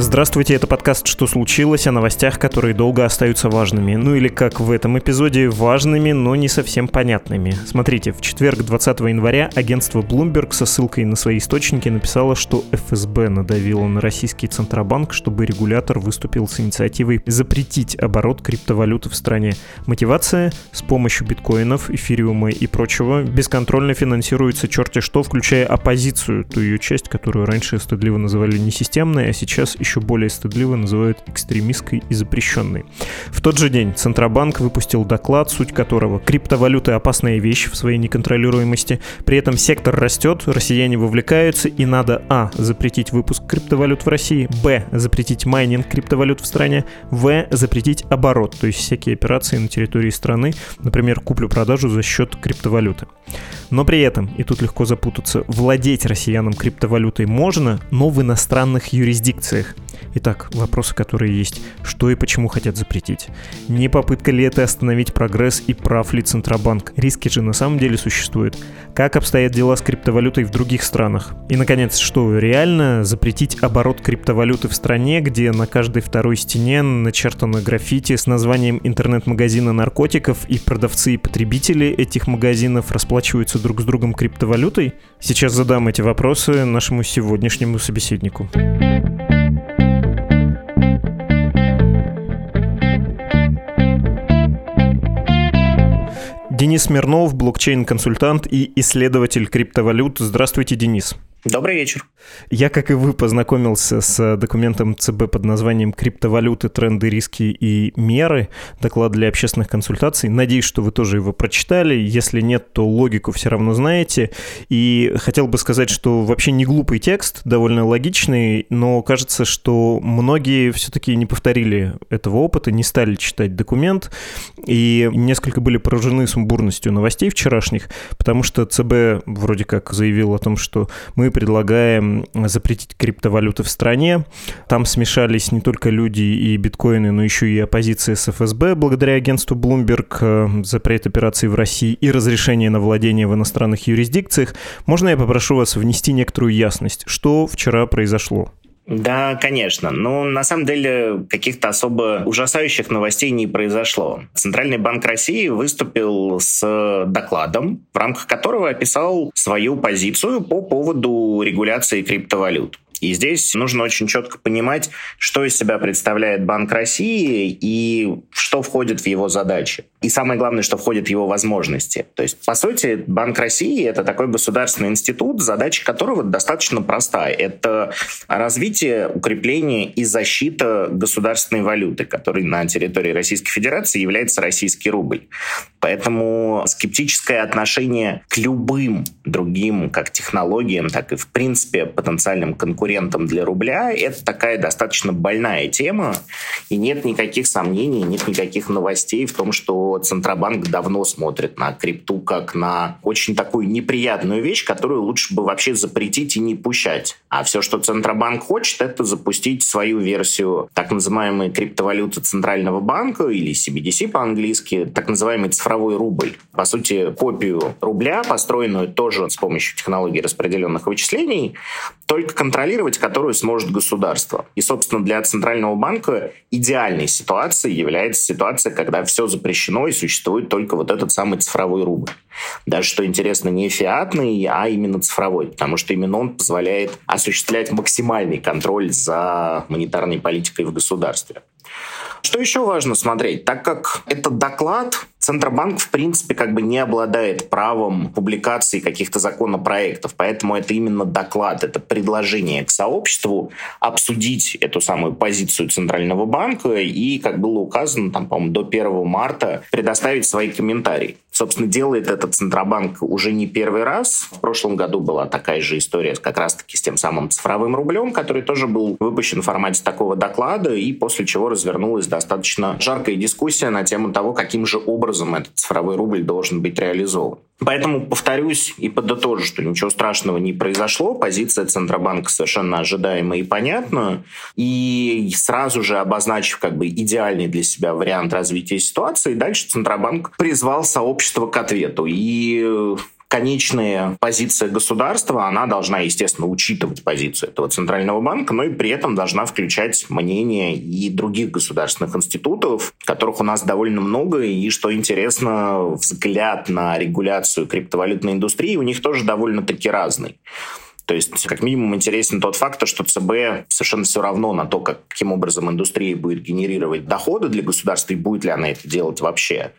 Здравствуйте, это подкаст «Что случилось?» о новостях, которые долго остаются важными. Ну или, как в этом эпизоде, важными, но не совсем понятными. Смотрите, в четверг, 20 января, агентство Bloomberg со ссылкой на свои источники написало, что ФСБ надавило на российский Центробанк, чтобы регулятор выступил с инициативой запретить оборот криптовалюты в стране. Мотивация: с помощью биткоинов, эфириума и прочего бесконтрольно финансируется черти что, включая оппозицию, ту ее часть, которую раньше стыдливо называли несистемной, а сейчас еще более стыдливо называют экстремистской и запрещенной. В тот же день Центробанк выпустил доклад, суть которого: криптовалюты — опасная вещь в своей неконтролируемости, при этом сектор растет, россияне вовлекаются, и надо а. запретить выпуск криптовалют в России, б. запретить майнинг криптовалют в стране, в. запретить оборот, то есть всякие операции на территории страны, например, куплю-продажу за счет криптовалюты. Но при этом, и тут легко запутаться, владеть россиянам криптовалютой можно, но в иностранных юрисдикциях. Итак, вопросы, которые есть: что и почему хотят запретить? Не попытка ли это остановить прогресс, и прав ли Центробанк? Риски же на самом деле существуют. Как обстоят дела с криптовалютой в других странах? И, наконец, что реально запретить оборот криптовалюты в стране, где на каждой второй стене начертано граффити с названием интернет-магазина наркотиков, и продавцы и потребители этих магазинов расплачиваются друг с другом криптовалютой? Сейчас задам эти вопросы нашему сегодняшнему собеседнику. Денис Смирнов, блокчейн-консультант и исследователь криптовалют. Здравствуйте, Денис. Добрый вечер. Я, как и вы, познакомился с документом ЦБ под названием «Криптовалюты: тренды, риски и меры. Доклад для общественных консультаций». Надеюсь, что вы тоже его прочитали. Если нет, то логику все равно знаете. И хотел бы сказать, что вообще не глупый текст, довольно логичный, но кажется, что многие все-таки не повторили этого опыта, не стали читать документ, и несколько были поражены сумбурностью новостей вчерашних, потому что ЦБ вроде как заявил о том, что мы предлагаем запретить криптовалюты в стране. Там смешались не только люди и биткоины, но еще и оппозиция с ФСБ благодаря агентству Bloomberg, запрет операций в России и разрешение на владение в иностранных юрисдикциях. Можно я попрошу вас внести некоторую ясность, что вчера произошло? Да, конечно. Но на самом деле каких-то особо ужасающих новостей не произошло. Центральный банк России выступил с докладом, в рамках которого описал свою позицию по поводу регуляции криптовалют. И здесь нужно очень четко понимать, что из себя представляет Банк России и что входит в его задачи. И самое главное, что входит в его возможности. То есть, по сути, Банк России — это такой государственный институт, задача которого достаточно проста. Это развитие, укрепление и защита государственной валюты, которой на территории Российской Федерации является российский рубль. Поэтому скептическое отношение к любым другим, как технологиям, так и, в принципе, потенциальным конкурентам, для рубля, это такая достаточно больная тема, и нет никаких сомнений, нет никаких новостей в том, что Центробанк давно смотрит на крипту как на очень такую неприятную вещь, которую лучше бы вообще запретить и не пущать. А все, что Центробанк хочет, это запустить свою версию так называемой криптовалюты Центрального банка, или CBDC по-английски, так называемый цифровой рубль. По сути, копию рубля, построенную тоже с помощью технологии распределенных вычислений, только контролировать которую сможет государство. И, собственно, для Центрального банка идеальной ситуацией является ситуация, когда все запрещено и существует только вот этот самый цифровой рубль. Даже, что интересно, не фиатный, а именно цифровой, потому что именно он позволяет осуществлять максимальный контроль за монетарной политикой в государстве. Что еще важно смотреть? Так как этот доклад, Центробанк, в принципе, как бы не обладает правом публикации каких-то законопроектов, поэтому это именно доклад, это предложение к сообществу обсудить эту самую позицию Центрального банка и, как было указано, там, по-моему, до 1 марта предоставить свои комментарии. Собственно, делает это Центробанк уже не первый раз. В прошлом году была такая же история как раз-таки с тем самым цифровым рублем, который тоже был выпущен в формате такого доклада, и после чего развернулась достаточно жаркая дискуссия на тему того, каким же образом этот цифровой рубль должен быть реализован. Поэтому повторюсь и подытожу, что ничего страшного не произошло. Позиция Центробанка совершенно ожидаемая и понятная. И сразу же обозначив как бы идеальный для себя вариант развития ситуации, дальше Центробанк призвал сообщество к ответу. И конечная позиция государства, она должна, естественно, учитывать позицию этого Центрального банка, но и при этом должна включать мнение и других государственных институтов, которых у нас довольно много, и, что интересно, взгляд на регуляцию криптовалютной индустрии у них тоже довольно-таки разный. То есть, как минимум, интересен тот факт, что ЦБ совершенно все равно на то, каким образом индустрия будет генерировать доходы для государства и будет ли она это делать вообще.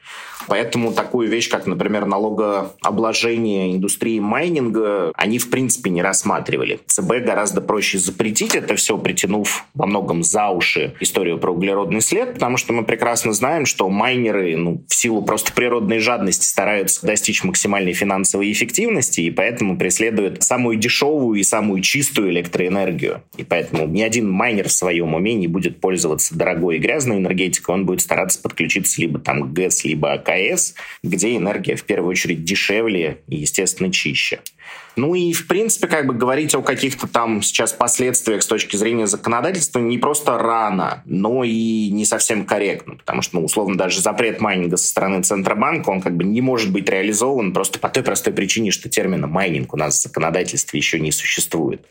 Поэтому такую вещь, как, например, налогообложение индустрии майнинга, они, в принципе, не рассматривали. ЦБ гораздо проще запретить это все, притянув во многом за уши историю про углеродный след, потому что мы прекрасно знаем, что майнеры, в силу просто природной жадности стараются достичь максимальной финансовой эффективности и поэтому преследуют самую дешевую и самую чистую электроэнергию. И поэтому ни один майнер в своем уме не будет пользоваться дорогой и грязной энергетикой, он будет стараться подключиться либо к ГЭС, либо АКС, где энергия в первую очередь дешевле и, естественно, чище. И, в принципе, говорить о каких-то там сейчас последствиях с точки зрения законодательства не просто рано, но и не совсем корректно, потому что, условно, даже запрет майнинга со стороны Центробанка, он не может быть реализован просто по той простой причине, что термина майнинг у нас в законодательстве еще не существует.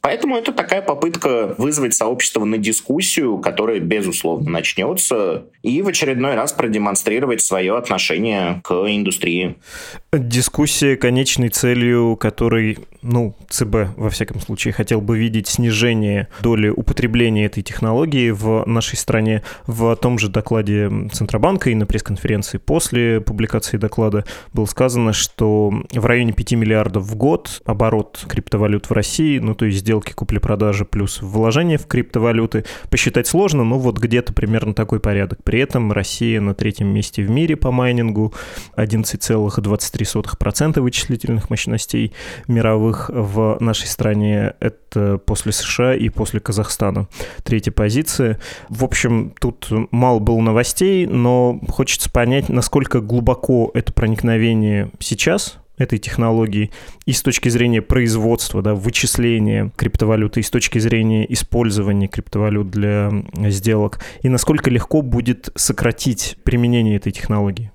Поэтому это такая попытка вызвать сообщество на дискуссию, которая, безусловно, начнется, и в очередной раз продемонстрировать свое отношение к индустрии. Дискуссия, конечной целью которой, ЦБ, во всяком случае, хотел бы видеть снижение доли употребления этой технологии в нашей стране. В том же докладе Центробанка и на пресс-конференции после публикации доклада было сказано, что в районе 5 миллиардов в год оборот криптовалют в России, то есть сделки купли-продажи плюс вложения в криптовалюты, посчитать сложно, но вот где-то примерно такой порядок. При этом Россия на третьем месте в мире по майнингу, 11,23% вычислительных мощностей мировых в нашей стране, это после США и после Казахстана. Третья позиция. В общем, тут мало было новостей, но хочется понять, насколько глубоко это проникновение сейчас этой технологии и с точки зрения производства, вычисления криптовалюты, и с точки зрения использования криптовалют для сделок, и насколько легко будет сократить применение этой технологии.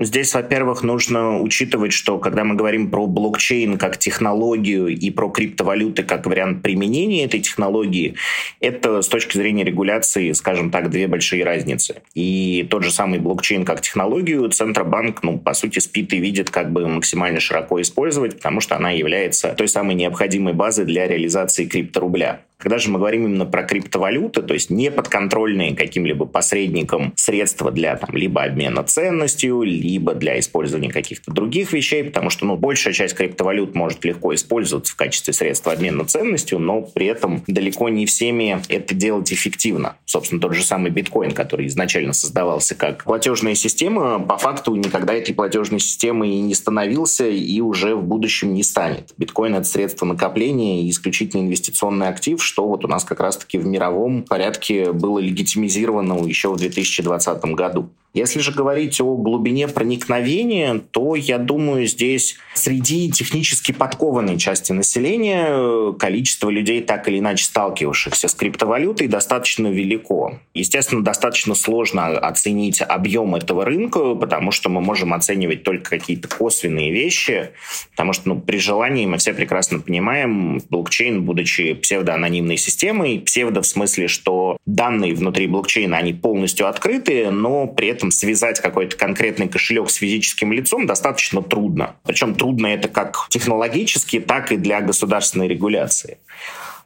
Здесь, во-первых, нужно учитывать, что когда мы говорим про блокчейн как технологию и про криптовалюты как вариант применения этой технологии, это с точки зрения регуляции, скажем так, две большие разницы. И тот же самый блокчейн как технологию Центробанк, по сути, спит и видит, максимально широко использовать, потому что она является той самой необходимой базой для реализации крипторубля. Когда же мы говорим именно про криптовалюты, то есть не подконтрольные каким-либо посредникам средства для либо обмена ценностью, либо для использования каких-то других вещей, потому что большая часть криптовалют может легко использоваться в качестве средства обмена ценностью, но при этом далеко не всеми это делать эффективно. Собственно, тот же самый биткоин, который изначально создавался как платежная система, по факту никогда этой платежной системой и не становился, и уже в будущем не станет. Биткоин — это средство накопления и исключительно инвестиционный актив, что у нас как раз-таки в мировом порядке было легитимизировано еще в 2020 году. Если же говорить о глубине проникновения, то, я думаю, здесь среди технически подкованной части населения количество людей, так или иначе сталкивавшихся с криптовалютой, достаточно велико. Естественно, достаточно сложно оценить объем этого рынка, потому что мы можем оценивать только какие-то косвенные вещи, потому что при желании мы все прекрасно понимаем, блокчейн, будучи псевдоанонимной системой, псевдо в смысле, что данные внутри блокчейна, они полностью открыты, но при этом связать какой-то конкретный кошелек с физическим лицом достаточно трудно. Причем трудно это как технологически, так и для государственной регуляции.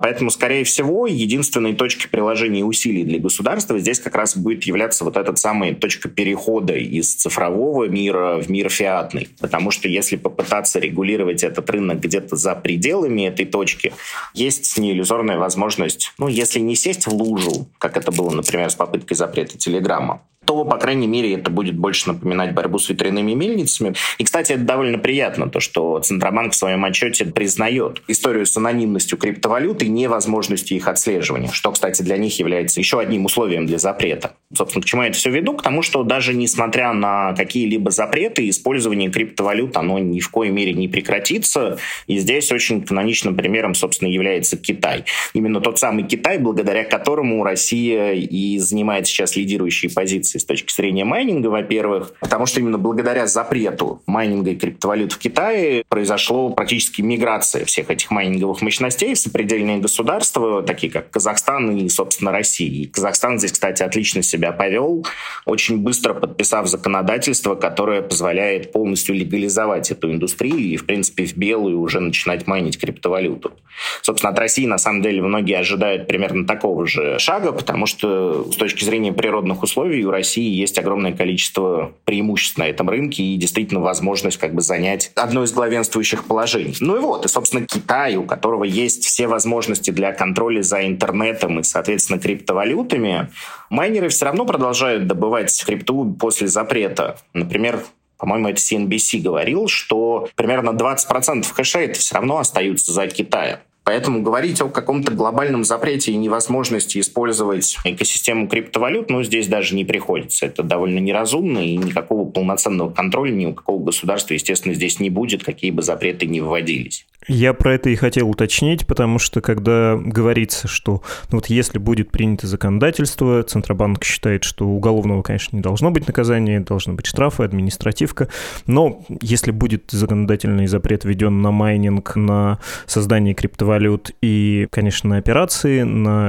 Поэтому, скорее всего, единственной точкой приложения усилий для государства здесь как раз будет являться эта самая точка перехода из цифрового мира в мир фиатный. Потому что если попытаться регулировать этот рынок где-то за пределами этой точки, есть неиллюзорная возможность, если не сесть в лужу, как это было, например, с попыткой запрета Телеграма, то, по крайней мере, это будет больше напоминать борьбу с ветряными мельницами. И, кстати, это довольно приятно, то, что Центробанк в своем отчете признает историю с анонимностью криптовалют и невозможностью их отслеживания, что, кстати, для них является еще одним условием для запрета. Собственно, к чему я это все веду? К тому, что даже несмотря на какие-либо запреты, использование криптовалют, оно ни в коей мере не прекратится. И здесь очень каноничным примером, собственно, является Китай. Именно тот самый Китай, благодаря которому Россия и занимает сейчас лидирующие позиции с точки зрения майнинга, во-первых, потому что именно благодаря запрету майнинга и криптовалют в Китае произошло практически миграция всех этих майнинговых мощностей в сопредельные государства, такие как Казахстан и, собственно, Россия. И Казахстан здесь, кстати, отлично себя повел, очень быстро подписав законодательство, которое позволяет полностью легализовать эту индустрию и, в принципе, в белую уже начинать майнить криптовалюту. Собственно, от России, на самом деле, многие ожидают примерно такого же шага, потому что с точки зрения природных условий у России есть огромное количество преимуществ на этом рынке и действительно возможность как бы занять одно из главенствующих положений. Ну и вот, и, собственно, Китай, у которого есть все возможности для контроля за интернетом и, соответственно, криптовалютами, майнеры все равно продолжают добывать крипту после запрета. Например, по-моему, это CNBC говорил, что примерно 20% хэшрейта все равно остаются за Китаем. Поэтому говорить о каком-то глобальном запрете и невозможности использовать экосистему криптовалют, ну, здесь даже не приходится. Это довольно неразумно, и никакого полноценного контроля ни у какого государства, естественно, здесь не будет, какие бы запреты ни вводились. Я про это и хотел уточнить, потому что когда говорится, что вот если будет принято законодательство, Центробанк считает, что уголовного, конечно, не должно быть наказания, должны быть штрафы, административка, но если будет законодательный запрет введен на майнинг, на создание криптовалют и, конечно, на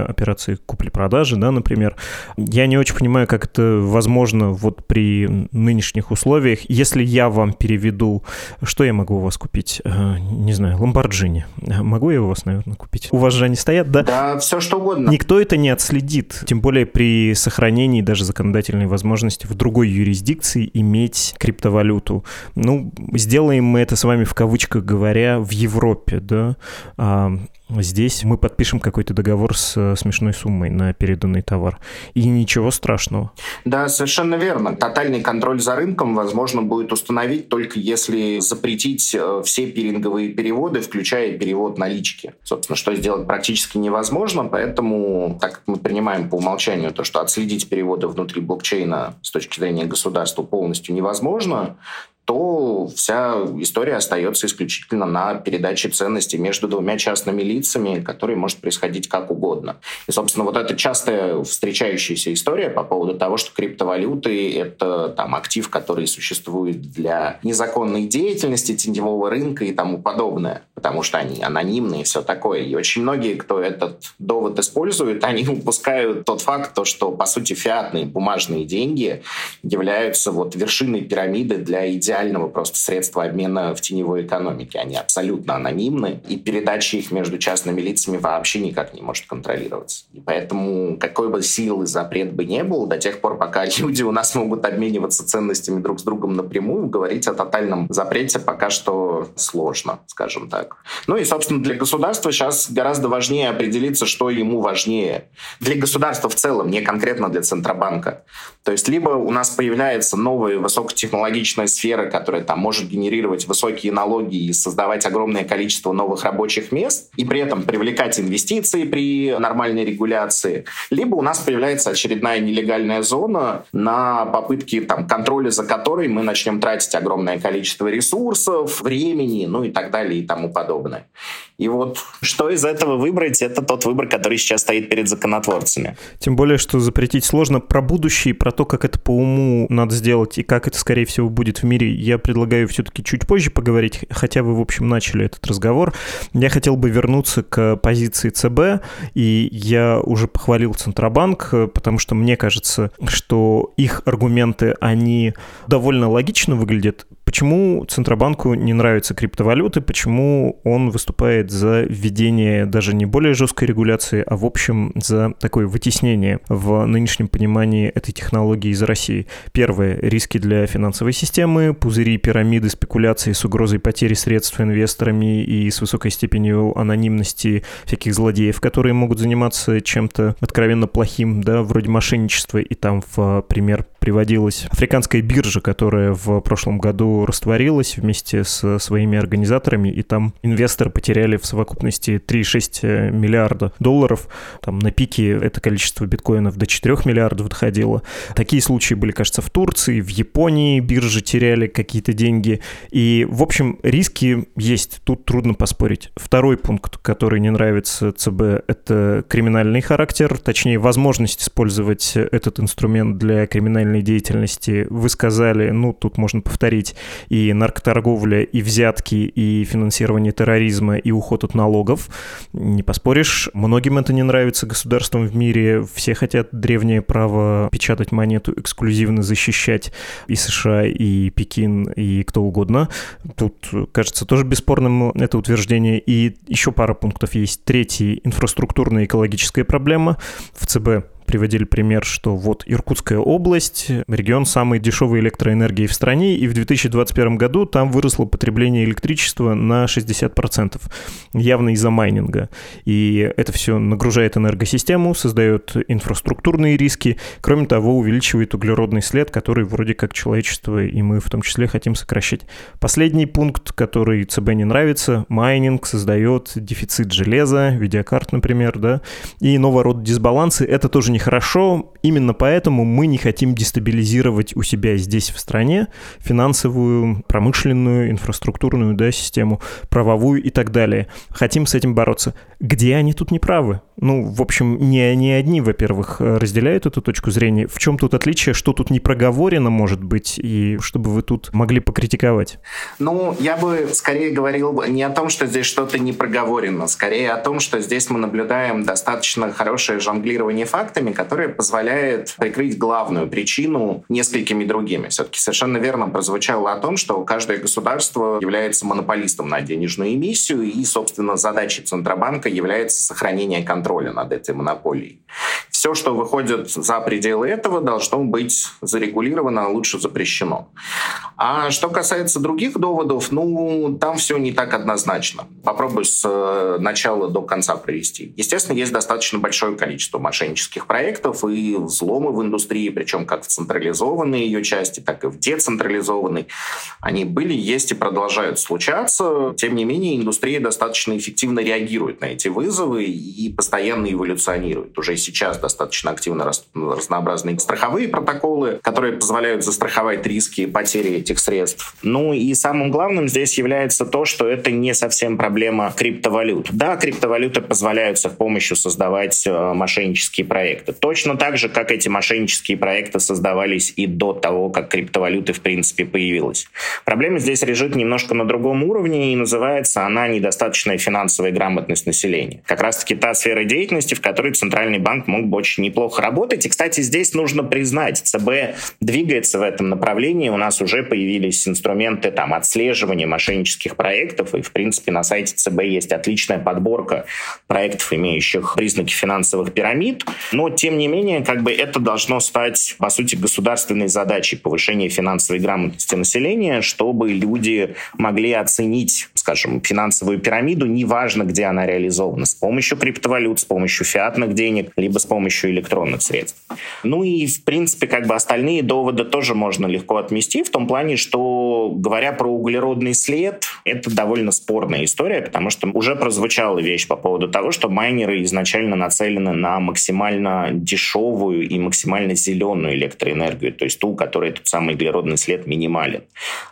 операции купли-продажи, да, например, я не очень понимаю, как это возможно вот при нынешних условиях. Если я вам переведу, что я могу у вас купить, не знаю, Lamborghini. Могу я у вас, наверное, купить? У вас же они стоят, да? Да, все что угодно. Никто это не отследит. Тем более при сохранении даже законодательной возможности в другой юрисдикции иметь криптовалюту. Ну, сделаем мы это с вами в кавычках говоря в Европе, да? Здесь мы подпишем какой-то договор с смешной суммой на переданный товар. И ничего страшного. Да, совершенно верно. Тотальный контроль за рынком возможно будет установить только если запретить все пиринговые переводы, включая перевод налички. Собственно, что сделать практически невозможно, поэтому, так как мы принимаем по умолчанию то, что отследить переводы внутри блокчейна с точки зрения государства полностью невозможно, то вся история остается исключительно на передаче ценностей между двумя частными лицами, которые может происходить как угодно. И, собственно, вот эта часто встречающаяся история по поводу того, что криптовалюты — это там, актив, который существует для незаконной деятельности, теневого рынка и тому подобное, потому что они анонимны и все такое. И очень многие, кто этот довод использует, они упускают тот факт, что, по сути, фиатные бумажные деньги являются вот вершиной пирамиды для идеального просто средства обмена в теневой экономике. Они абсолютно анонимны, и передача их между частными лицами вообще никак не может контролироваться. И поэтому какой бы силы запрет бы не был, до тех пор, пока люди у нас могут обмениваться ценностями друг с другом напрямую, говорить о тотальном запрете пока что сложно, скажем так. Ну и, собственно, для государства сейчас гораздо важнее определиться, что ему важнее. Для государства в целом, не конкретно для Центробанка. То есть либо у нас появляется новая высокотехнологичная сфера, которая там может генерировать высокие налоги и создавать огромное количество новых рабочих мест, и при этом привлекать инвестиции при нормальной регуляции, либо у нас появляется очередная нелегальная зона, на попытки там, контроля за которой мы начнем тратить огромное количество ресурсов, времени, ну и так далее и тому подобное. И вот что из этого выбрать, это тот выбор, который сейчас стоит перед законотворцами. Тем более, что запретить сложно. Про будущее, про то, как это по уму надо сделать и как это, скорее всего, будет в мире, я предлагаю все-таки чуть позже поговорить, хотя вы, в общем, начали этот разговор. Я хотел бы вернуться к позиции ЦБ, и я уже похвалил Центробанк, потому что мне кажется, что их аргументы, они довольно логично выглядят. Почему Центробанку не нравятся криптовалюты? Почему он выступает за введение даже не более жесткой регуляции, а в общем за такое вытеснение в нынешнем понимании этой технологии из России? Первое — риски для финансовой системы, пузыри, пирамиды, спекуляции с угрозой потери средств инвесторами и с высокой степенью анонимности всяких злодеев, которые могут заниматься чем-то откровенно плохим, да, вроде мошенничества. И там в пример приводилась африканская биржа, которая в прошлом году растворилась вместе со своими организаторами, и там инвесторы потеряли в совокупности 3,6 миллиарда долларов. Там на пике это количество биткоинов до 4 миллиардов доходило. Такие случаи были, кажется, в Турции, в Японии биржи теряли какие-то деньги. И, в общем, риски есть, тут трудно поспорить. Второй пункт, который не нравится ЦБ, это криминальный характер, точнее, возможность использовать этот инструмент для криминальной деятельности. Вы сказали, ну, тут можно повторить, и наркоторговля, и взятки, и финансирование терроризма, и уход от налогов. Не поспоришь, многим это не нравится государствам в мире, все хотят древнее право печатать монету, эксклюзивно защищать, и США, и Пекин, и кто угодно. Тут, кажется, тоже бесспорным это утверждение. И еще пара пунктов есть. Третий — инфраструктурная экологическая проблема. В ЦБ приводили пример, что вот Иркутская область, регион самой дешевой электроэнергии в стране, и в 2021 году там выросло потребление электричества на 60%, явно из-за майнинга. И это все нагружает энергосистему, создает инфраструктурные риски, кроме того, увеличивает углеродный след, который вроде как человечество, и мы в том числе, хотим сокращать. Последний пункт, который ЦБ не нравится: майнинг создает дефицит железа, видеокарт, например, да, и нового рода дисбалансы. Это тоже нехорошо, именно поэтому мы не хотим дестабилизировать у себя здесь в стране финансовую, промышленную, инфраструктурную, да, систему, правовую и так далее. Хотим с этим бороться. Где они тут неправы? Ну, в общем, не они одни, во-первых, разделяют эту точку зрения. В чем тут отличие? Что тут не проговорено, может быть, и чтобы вы тут могли покритиковать? Ну, я бы скорее говорил не о том, что здесь что-то не проговорено, скорее о том, что здесь мы наблюдаем достаточно хорошее жонглирование фактами, которая позволяет прикрыть главную причину несколькими другими. Все-таки совершенно верно прозвучало о том, что каждое государство является монополистом на денежную эмиссию, и, собственно, задачей Центробанка является сохранение контроля над этой монополией. Все, что выходит за пределы этого, должно быть зарегулировано, а лучше запрещено. А что касается других доводов, ну, там все не так однозначно. Попробую с начала до конца провести. Естественно, есть достаточно большое количество мошеннических проектов и взломы в индустрии, причем как в централизованной ее части, так и в децентрализованной. Они были, есть и продолжают случаться. Тем не менее, индустрия достаточно эффективно реагирует на эти вызовы и постоянно эволюционирует. Уже сейчас достаточно активно растут разнообразные страховые протоколы, которые позволяют застраховать риски и потери этих средств. Ну и самым главным здесь является то, что это не совсем проблема криптовалют. Да, криптовалюты позволяют с их помощью создавать мошеннические проекты. Точно так же, как эти мошеннические проекты создавались и до того, как криптовалюта в принципе появилась. Проблема здесь лежит немножко на другом уровне, и называется она недостаточная финансовая грамотность населения. Как раз-таки та сфера деятельности, в которой Центральный банк мог бы очень неплохо работать. И, кстати, здесь нужно признать, ЦБ двигается в этом направлении. У нас уже появились инструменты отслеживания мошеннических проектов, и, в принципе, на сайте ЦБ есть отличная подборка проектов, имеющих признаки финансовых пирамид. Но, тем не менее, это должно стать, по сути, государственной задачей повышения финансовой грамотности населения, чтобы люди могли оценить, скажем, финансовую пирамиду, неважно, где она реализована, с помощью криптовалют, с помощью фиатных денег, либо с помощью электронных средств. Ну и, в принципе, остальные доводы тоже можно легко отмести, в том плане, что, говоря про углеродный след, это довольно спорная история, потому что уже прозвучала вещь по поводу того, что майнеры изначально нацелены на максимально дешевую и максимально зеленую электроэнергию, то есть ту, которой этот самый углеродный след минимален.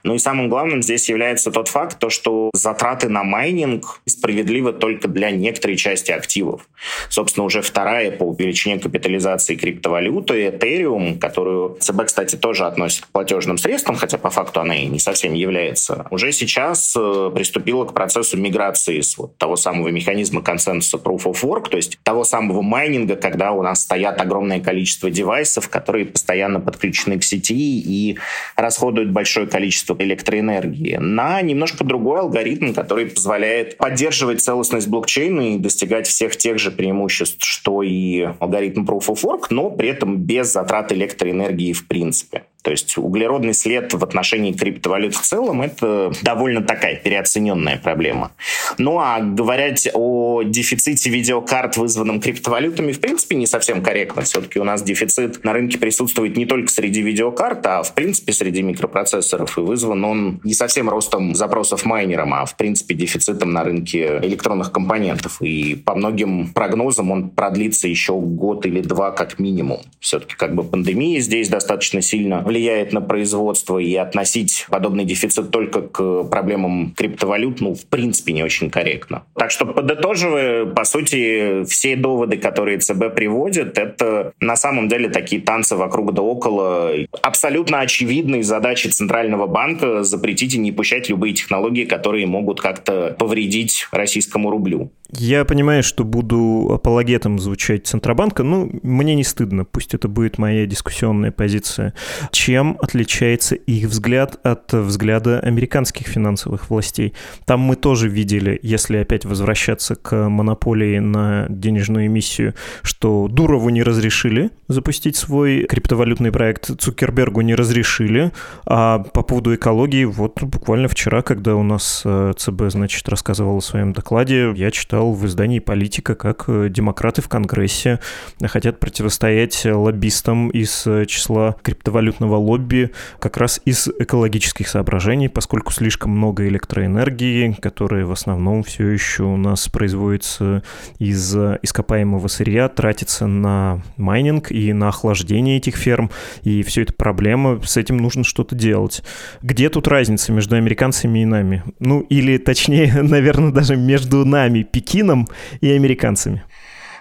Ну и самым главным здесь является тот факт, что затраты на майнинг справедливы только для некоторой части активов. Собственно, уже вторая по величине капитализации криптовалюта Ethereum, которую ЦБ, кстати, тоже относит к платежным средствам, хотя по факту она и не совсем является, уже сейчас приступила к процессу миграции с вот того самого механизма консенсуса Proof of Work, то есть того самого майнинга, когда у нас стоят огромное количество девайсов, которые постоянно подключены к сети и расходуют большое количество электроэнергии, на немножко другой алгоритм, который позволяет поддерживать целостность блокчейна и достигать всех тех же преимуществ, что и алгоритм Proof of Work, но при этом без затрат электроэнергии в принципе. То есть углеродный след в отношении криптовалют в целом – это довольно такая переоцененная проблема. Ну а говорить о дефиците видеокарт, вызванном криптовалютами, в принципе, не совсем корректно. Все-таки у нас дефицит на рынке присутствует не только среди видеокарт, а в принципе среди микропроцессоров. И вызван он не совсем ростом запросов майнером, а в принципе дефицитом на рынке электронных компонентов. И по многим прогнозам он продлится еще год или два как минимум. Все-таки как бы пандемия здесь достаточно сильно влияет на производство, и относить подобный дефицит только к проблемам криптовалют, ну, в принципе, не очень корректно. Так что, подытоживая, по сути, все доводы, которые ЦБ приводит, это на самом деле такие танцы вокруг да около. Абсолютно очевидной задачи Центрального банка запретить и не пущать любые технологии, которые могут как-то повредить российскому рублю. Я понимаю, что буду апологетом звучать Центробанка, но мне не стыдно, пусть это будет моя дискуссионная позиция. Чем отличается их взгляд от взгляда американских финансовых властей? Там мы тоже видели, если опять возвращаться к монополии на денежную эмиссию, что Дурову не разрешили запустить свой криптовалютный проект, Цукербергу не разрешили, а по поводу экологии, вот буквально вчера, когда у нас ЦБ, значит, рассказывал о своем докладе, я читал в издании «Политика», как демократы в Конгрессе хотят противостоять лоббистам из числа криптовалютного лобби как раз из экологических соображений, поскольку слишком много электроэнергии, которая в основном все еще у нас производится из ископаемого сырья, тратится на майнинг и на охлаждение этих ферм, и все это проблема, с этим нужно что-то делать. Где тут разница между американцами и нами? Ну, или точнее, наверное, даже между нами, Пекином и американцами.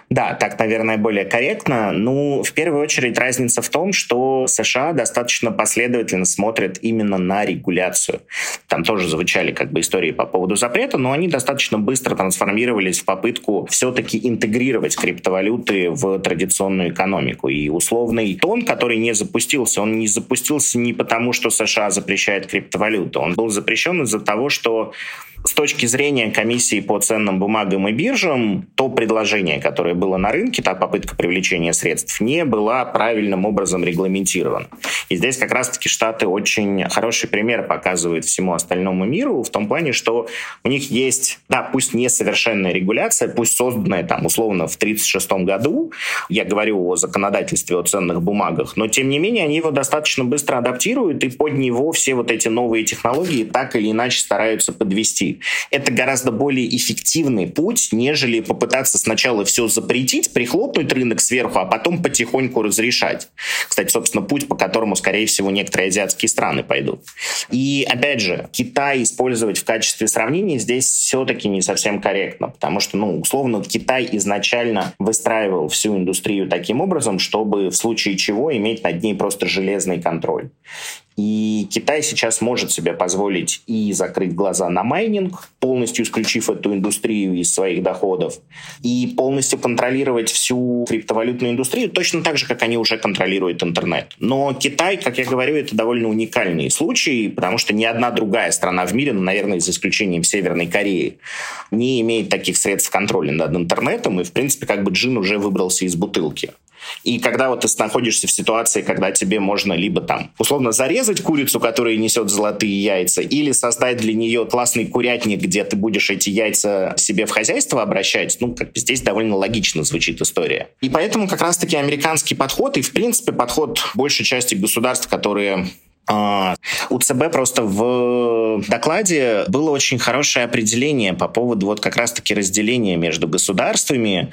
Да, так, наверное, более корректно. Ну, в первую очередь, разница в том, что США достаточно последовательно смотрят именно на регуляцию. Там тоже звучали как бы истории по поводу запрета, но они достаточно быстро трансформировались в попытку все-таки интегрировать криптовалюты в традиционную экономику. И условный тон, который не запустился не потому, что США запрещает криптовалюту. Он был запрещен из-за того, что с точки зрения комиссии по ценным бумагам и биржам, то предложение, которое было на рынке, та попытка привлечения средств, не была правильным образом регламентирована. И здесь как раз-таки Штаты очень хороший пример показывают всему остальному миру в том плане, что у них есть, да, пусть несовершенная регуляция, пусть созданная там условно в 1936 году, я говорю о законодательстве о ценных бумагах, но тем не менее они его достаточно быстро адаптируют и под него все вот эти новые технологии так или иначе стараются подвести. Это гораздо более эффективный путь, нежели попытаться сначала все запретить, прихлопнуть рынок сверху, а потом потихоньку разрешать. Кстати, собственно, путь, по которому, скорее всего, некоторые азиатские страны пойдут. И, опять же, Китай использовать в качестве сравнения здесь все-таки не совсем корректно, потому что, ну, условно, Китай изначально выстраивал всю индустрию таким образом, чтобы в случае чего иметь над ней просто железный контроль. И Китай сейчас может себе позволить и закрыть глаза на майнинг, полностью исключив эту индустрию из своих доходов, и полностью контролировать всю криптовалютную индустрию, точно так же, как они уже контролируют интернет. Но Китай, как я говорю, это довольно уникальный случай, потому что ни одна другая страна в мире, ну, наверное, за исключением Северной Кореи, не имеет таких средств контроля над интернетом, и, в принципе, как бы джин уже выбрался из бутылки. И когда вот ты находишься в ситуации, когда тебе можно либо там условно зарезать курицу, которая несет золотые яйца, или создать для нее классный курятник, где ты будешь эти яйца себе в хозяйство обращать, ну, как бы здесь довольно логично звучит история. И поэтому как раз-таки американский подход и, в принципе, подход большей части государств, которые... У ЦБ просто в докладе было очень хорошее определение по поводу вот как раз-таки разделения между государствами,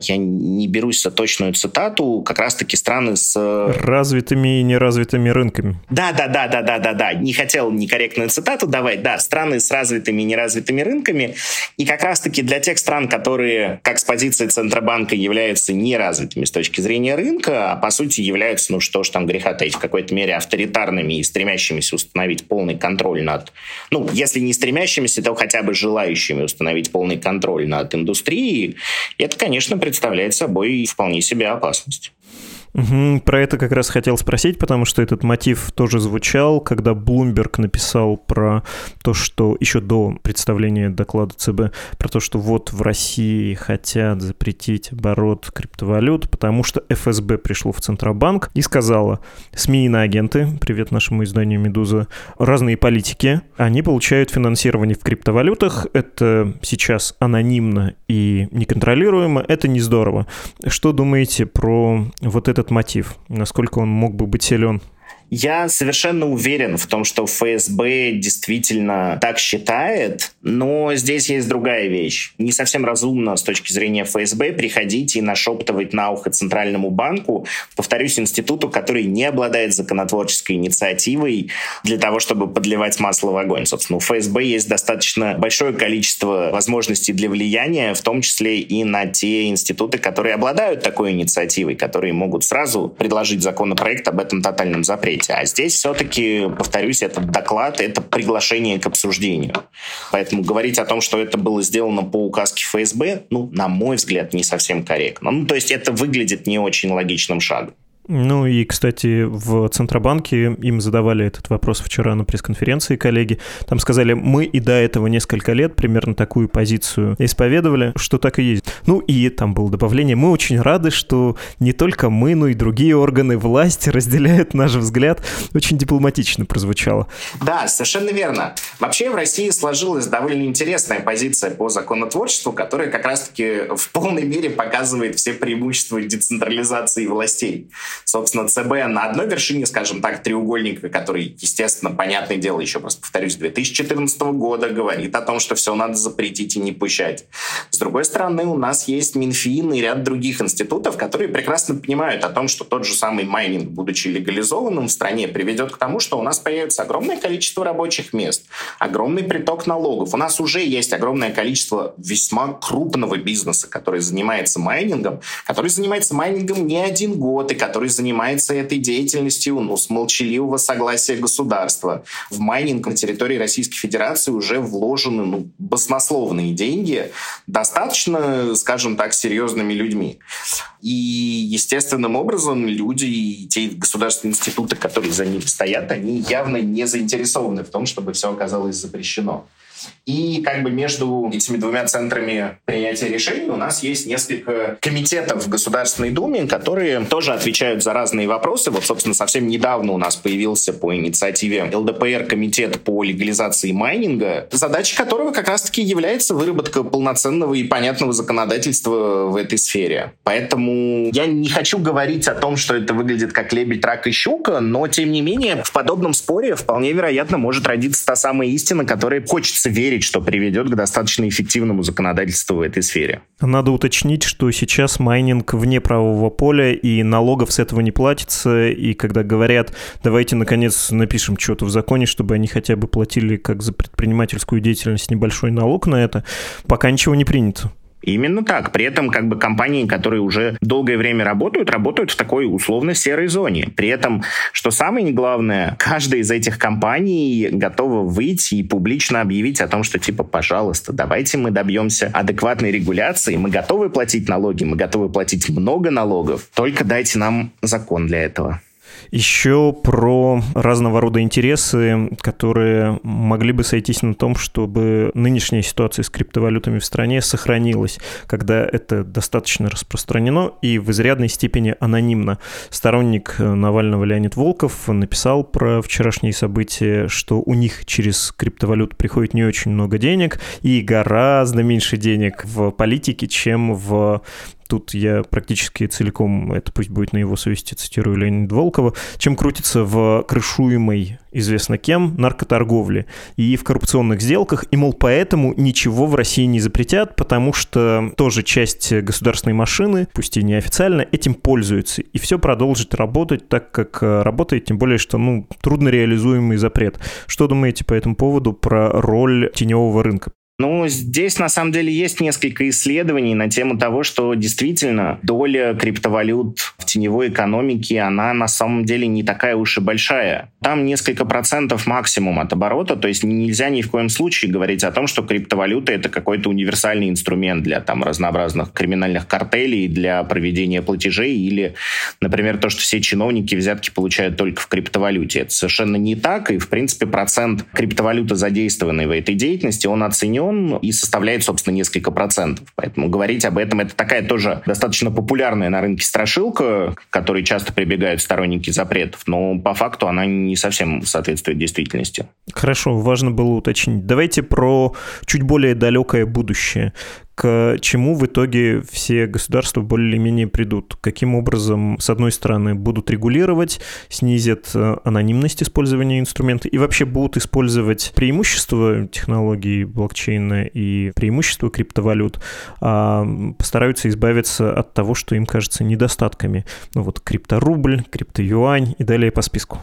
я не берусь за точную цитату, как раз-таки страны с... развитыми и неразвитыми рынками. Да. Не хотел некорректную цитату давать. Да, страны с развитыми и неразвитыми рынками. И как раз-таки для тех стран, которые, как с позиции Центробанка, являются неразвитыми с точки зрения рынка, а по сути являются, ну что ж там греха таить, в какой-то мере авторитарными и стремящимися установить полный контроль над... Ну, если не стремящимися, то хотя бы желающими установить полный контроль над индустрией. Это, конечно, представляет собой вполне себе опасность. Угу, про это как раз хотел спросить, потому что этот мотив тоже звучал, когда Bloomberg написал про то, что еще до представления доклада ЦБ, про то, что вот в России хотят запретить оборот криптовалют, потому что ФСБ пришло в Центробанк и сказала: СМИ и иноагенты, привет нашему изданию «Медуза», разные политики, они получают финансирование в криптовалютах, это сейчас анонимно и неконтролируемо, это не здорово. Что думаете про вот этот мотив? Насколько он мог бы быть силен? Я совершенно уверен в том, что ФСБ действительно так считает, но здесь есть другая вещь. Не совсем разумно с точки зрения ФСБ приходить и нашептывать на ухо Центральному банку, повторюсь, институту, который не обладает законотворческой инициативой для того, чтобы подливать масло в огонь. Собственно, у ФСБ есть достаточно большое количество возможностей для влияния, в том числе и на те институты, которые обладают такой инициативой, которые могут сразу предложить законопроект об этом тотальном запрете. А здесь все-таки, повторюсь, этот доклад — это приглашение к обсуждению. Поэтому говорить о том, что это было сделано по указке ФСБ, ну, на мой взгляд, не совсем корректно. Ну, то есть это выглядит не очень логичным шагом. Ну и, кстати, в Центробанке им задавали этот вопрос вчера на пресс-конференции коллеги. Там сказали, мы и до этого несколько лет примерно такую позицию исповедовали, что так и есть. Ну и там было добавление, мы очень рады, что не только мы, но и другие органы власти разделяют наш взгляд. Очень дипломатично прозвучало. Да, совершенно верно. Вообще в России сложилась довольно интересная позиция по законотворчеству, которая как раз-таки в полной мере показывает все преимущества децентрализации властей. Собственно, ЦБ на одной вершине, скажем так, треугольника, который, естественно, понятное дело, еще просто повторюсь, 2014 года говорит о том, что все надо запретить и не пущать. С другой стороны, у нас есть Минфин и ряд других институтов, которые прекрасно понимают о том, что тот же самый майнинг, будучи легализованным в стране, приведет к тому, что у нас появится огромное количество рабочих мест, огромный приток налогов. У нас уже есть огромное количество весьма крупного бизнеса, который занимается майнингом не один год, и который занимается этой деятельностью, ну, с молчаливого согласия государства. В майнинг на территории Российской Федерации уже вложены, ну, баснословные деньги, достаточно, скажем так, серьезными людьми. И естественным образом люди и те государственные институты, которые за ними стоят, они явно не заинтересованы в том, чтобы все оказалось запрещено. И как бы между этими двумя центрами принятия решений у нас есть несколько комитетов в Государственной Думе, которые тоже отвечают за разные вопросы. Вот, собственно, совсем недавно у нас появился по инициативе ЛДПР комитет по легализации майнинга, задача которого как раз-таки является выработка полноценного и понятного законодательства в этой сфере. Поэтому я не хочу говорить о том, что это выглядит как лебедь, рак и щука, но, тем не менее, в подобном споре вполне вероятно может родиться та самая истина, которая хочется верить, что приведет к достаточно эффективному законодательству в этой сфере. Надо уточнить, что сейчас майнинг вне правового поля, и налогов с этого не платится, и когда говорят, давайте, наконец, напишем что-то в законе, чтобы они хотя бы платили как за предпринимательскую деятельность небольшой налог на это, пока ничего не принято. Именно так. При этом как бы компании, которые уже долгое время работают в такой условно серой зоне. При этом, что самое главное, каждая из этих компаний готова выйти и публично объявить о том, что типа, пожалуйста, давайте мы добьемся адекватной регуляции, мы готовы платить налоги, мы готовы платить много налогов, только дайте нам закон для этого. Еще про разного рода интересы, которые могли бы сойтись на том, чтобы нынешняя ситуация с криптовалютами в стране сохранилась, когда это достаточно распространено и в изрядной степени анонимно. Сторонник Навального Леонид Волков написал про вчерашние события, что у них через криптовалюту приходит не очень много денег и гораздо меньше денег в политике, чем в Тут я практически целиком, это пусть будет на его совести, цитирую Леонида Волкова, чем крутится в крышуемой, известно кем, наркоторговле и в коррупционных сделках, и, мол, поэтому ничего в России не запретят, потому что тоже часть государственной машины, пусть и неофициально, этим пользуется, и все продолжит работать так, как работает, тем более, что, трудно реализуемый запрет. Что думаете по этому поводу про роль теневого рынка? Здесь на самом деле есть несколько исследований на тему того, что действительно доля криптовалют в теневой экономике, она на самом деле не такая уж и большая. Там несколько процентов максимум от оборота, то есть нельзя ни в коем случае говорить о том, что криптовалюта — это какой-то универсальный инструмент для разнообразных криминальных картелей, для проведения платежей или, например, то, что все чиновники взятки получают только в криптовалюте. Это совершенно не так, и, в принципе, процент криптовалюты, задействованной в этой деятельности, он оценен и составляет, собственно, несколько процентов. Поэтому говорить об этом — это такая тоже достаточно популярная на рынке страшилка, к которой часто прибегают сторонники запретов, но по факту она не совсем соответствует действительности. Хорошо, важно было уточнить. Давайте про чуть более далекое будущее. К чему в итоге все государства более или менее придут? Каким образом, с одной стороны, будут регулировать, снизят анонимность использования инструмента и вообще будут использовать преимущества технологий блокчейна и преимущества криптовалют, а постараются избавиться от того, что им кажется недостатками. Крипторубль, криптоюань и далее по списку.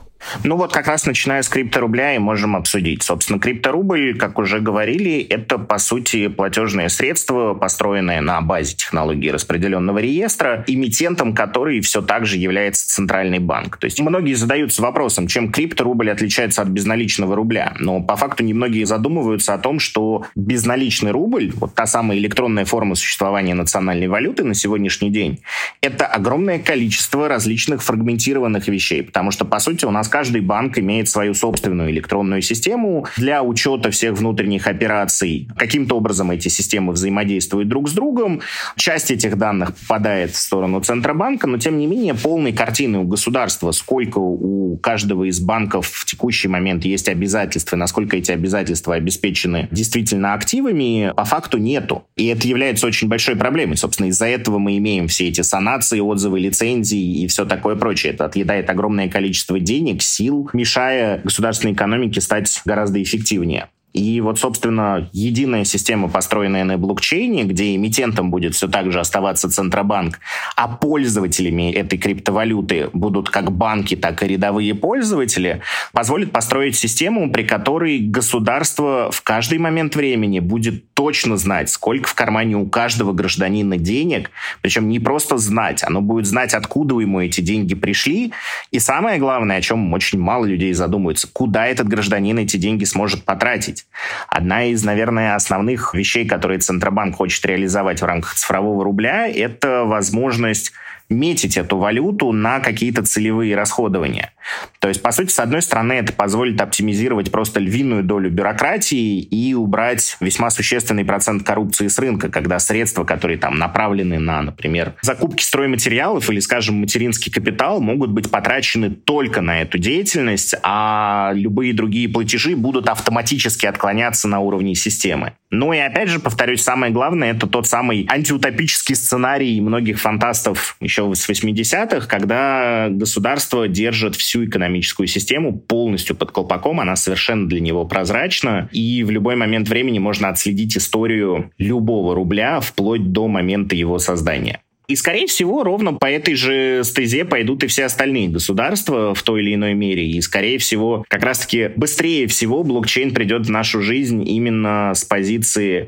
Как раз начиная с крипторубля и можем обсудить. Собственно, крипторубль, как уже говорили, это, по сути, платежное средство, построенное на базе технологии распределенного реестра, эмитентом которой все так же является Центральный банк. То есть многие задаются вопросом, чем крипторубль отличается от безналичного рубля. Но по факту немногие задумываются о том, что безналичный рубль, та самая электронная форма существования национальной валюты на сегодняшний день, это огромное количество различных фрагментированных вещей, потому что, по сути, у нас каждый банк имеет свою собственную электронную систему для учета всех внутренних операций. Каким-то образом эти системы взаимодействуют друг с другом. Часть этих данных попадает в сторону Центробанка, но, тем не менее, полной картины у государства, сколько у каждого из банков в текущий момент есть обязательства, насколько эти обязательства обеспечены действительно активами, по факту нету. И это является очень большой проблемой. Собственно, из-за этого мы имеем все эти санации, отзывы, лицензии и все такое прочее. Это отъедает огромное количество денег, сил, мешая государственной экономике стать гораздо эффективнее. И собственно, единая система, построенная на блокчейне, где эмитентом будет все так же оставаться Центробанк, а пользователями этой криптовалюты будут как банки, так и рядовые пользователи, позволит построить систему, при которой государство в каждый момент времени будет точно знать, сколько в кармане у каждого гражданина денег, причем не просто знать, оно будет знать, откуда ему эти деньги пришли, и самое главное, о чем очень мало людей задумывается, куда этот гражданин эти деньги сможет потратить. Одна из, наверное, основных вещей, которые Центробанк хочет реализовать в рамках цифрового рубля, это возможность метить эту валюту на какие-то целевые расходования. То есть, по сути, с одной стороны, это позволит оптимизировать просто львиную долю бюрократии и убрать весьма существенный процент коррупции с рынка, когда средства, которые направлены на, например, закупки стройматериалов или, скажем, материнский капитал, могут быть потрачены только на эту деятельность, а любые другие платежи будут автоматически отклоняться на уровне системы. И опять же, повторюсь, самое главное, это тот самый антиутопический сценарий многих фантастов еще с 80-х, когда государство держит всю экономическую систему полностью под колпаком, она совершенно для него прозрачна, и в любой момент времени можно отследить историю любого рубля вплоть до момента его создания. И, скорее всего, ровно по этой же стезе пойдут и все остальные государства в той или иной мере. И, скорее всего, как раз-таки быстрее всего блокчейн придет в нашу жизнь именно с позиции...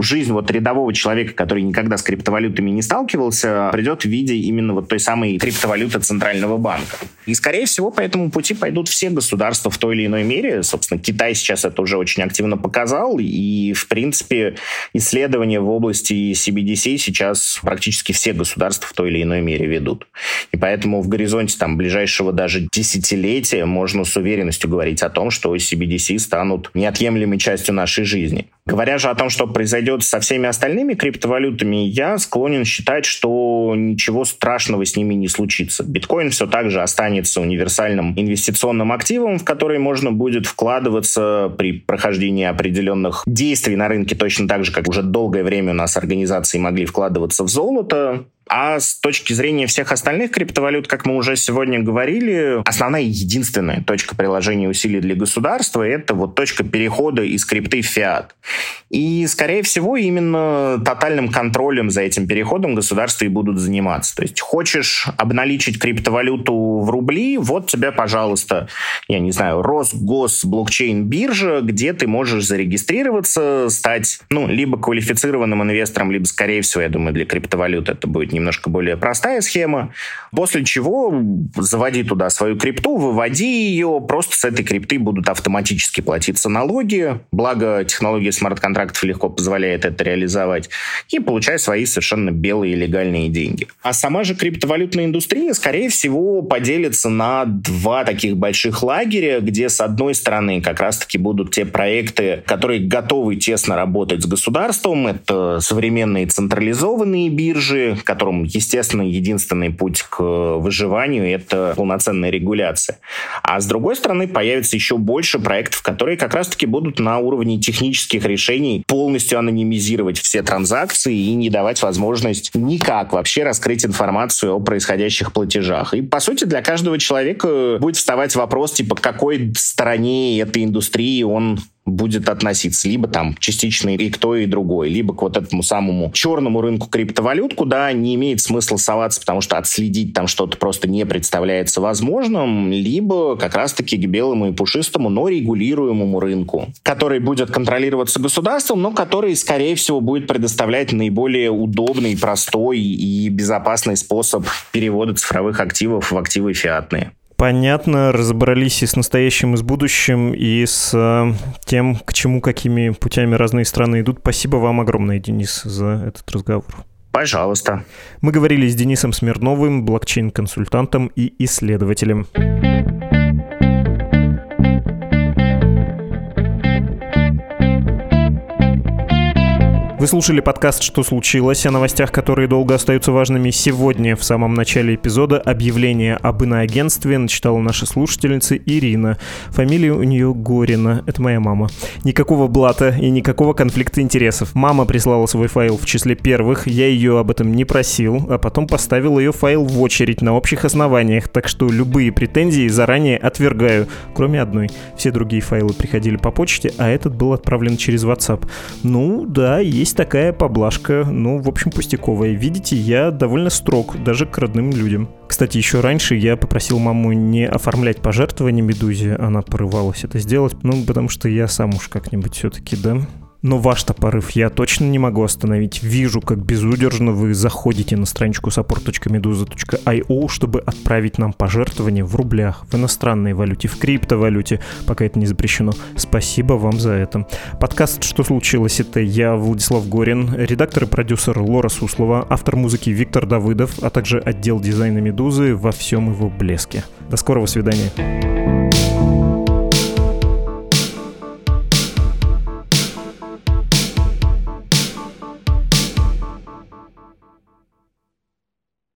жизнь рядового человека, который никогда с криптовалютами не сталкивался, придет в виде именно той самой криптовалюты Центрального банка. И, скорее всего, по этому пути пойдут все государства в той или иной мере. Собственно, Китай сейчас это уже очень активно показал. И, в принципе, исследования в области CBDC сейчас практически все государства в той или иной мере ведут. И поэтому в горизонте ближайшего даже десятилетия можно с уверенностью говорить о том, что CBDC станут неотъемлемой частью нашей жизни. Говоря же о том, что произойдет со всеми остальными криптовалютами, я склонен считать, что ничего страшного с ними не случится. Биткоин все так же останется универсальным инвестиционным активом, в который можно будет вкладываться при прохождении определенных действий на рынке, точно так же, как уже долгое время у нас организации могли вкладываться в золото. А с точки зрения всех остальных криптовалют, как мы уже сегодня говорили, основная и единственная точка приложения усилий для государства — это вот точка перехода из крипты в фиат. И, скорее всего, именно тотальным контролем за этим переходом государства и будут заниматься. То есть хочешь обналичить криптовалюту в рубли, вот тебе, пожалуйста, я не знаю, Росгосблокчейн-биржа, где ты можешь зарегистрироваться, стать, либо квалифицированным инвестором, либо, скорее всего, я думаю, для криптовалют это будет немножко более простая схема, после чего заводи туда свою крипту, выводи ее, просто с этой крипты будут автоматически платиться налоги, благо технология смарт-контрактов легко позволяет это реализовать, и получай свои совершенно белые легальные деньги. А сама же криптовалютная индустрия, скорее всего, поделится на два таких больших лагеря, где, с одной стороны, как раз-таки будут те проекты, которые готовы тесно работать с государством, это современные централизованные биржи, которым, естественно, единственный путь к выживанию — это полноценная регуляция. А с другой стороны, появится еще больше проектов, которые как раз-таки будут на уровне технических решений полностью анонимизировать все транзакции и не давать возможность никак вообще раскрыть информацию о происходящих платежах. И, по сути, для каждого человека будет вставать вопрос, типа, к какой стороне этой индустрии он будет относиться, либо там частично и к той, и другой, либо к вот этому самому черному рынку криптовалют, куда не имеет смысла соваться, потому что отследить там что-то просто не представляется возможным, либо как раз-таки к белому и пушистому, но регулируемому рынку, который будет контролироваться государством, но который, скорее всего, будет предоставлять наиболее удобный, простой и безопасный способ перевода цифровых активов в активы фиатные. Понятно, разобрались и с настоящим, и с будущим, и с тем, к чему, какими путями разные страны идут. Спасибо вам огромное, Денис, за этот разговор. Пожалуйста. Мы говорили с Денисом Смирновым, блокчейн-консультантом и исследователем. Вы слушали подкаст «Что случилось?», о новостях, которые долго остаются важными. Сегодня, в самом начале эпизода, объявление об иноагентстве начитала наша слушательница Ирина. Фамилия у нее Горина. Это моя мама. Никакого блата и никакого конфликта интересов. Мама прислала свой файл в числе первых, я ее об этом не просил, а потом поставил ее файл в очередь на общих основаниях, так что любые претензии заранее отвергаю, кроме одной. Все другие файлы приходили по почте, а этот был отправлен через WhatsApp. Ну да, есть такая поблажка, в общем, пустяковая. Видите, я довольно строг, даже к родным людям. Кстати, еще раньше я попросил маму не оформлять пожертвования Медузе, она порывалась это сделать, потому что я сам уж как-нибудь все-таки, да. Но ваш-то порыв я точно не могу остановить. Вижу, как безудержно вы заходите на страничку support.meduza.io, чтобы отправить нам пожертвования в рублях, в иностранной валюте, в криптовалюте, пока это не запрещено. Спасибо вам за это. Подкаст «Что случилось?» — это я, Владислав Горин, редактор и продюсер Лора Суслова, автор музыки Виктор Давыдов, а также отдел дизайна «Медузы» во всем его блеске. До скорого свидания.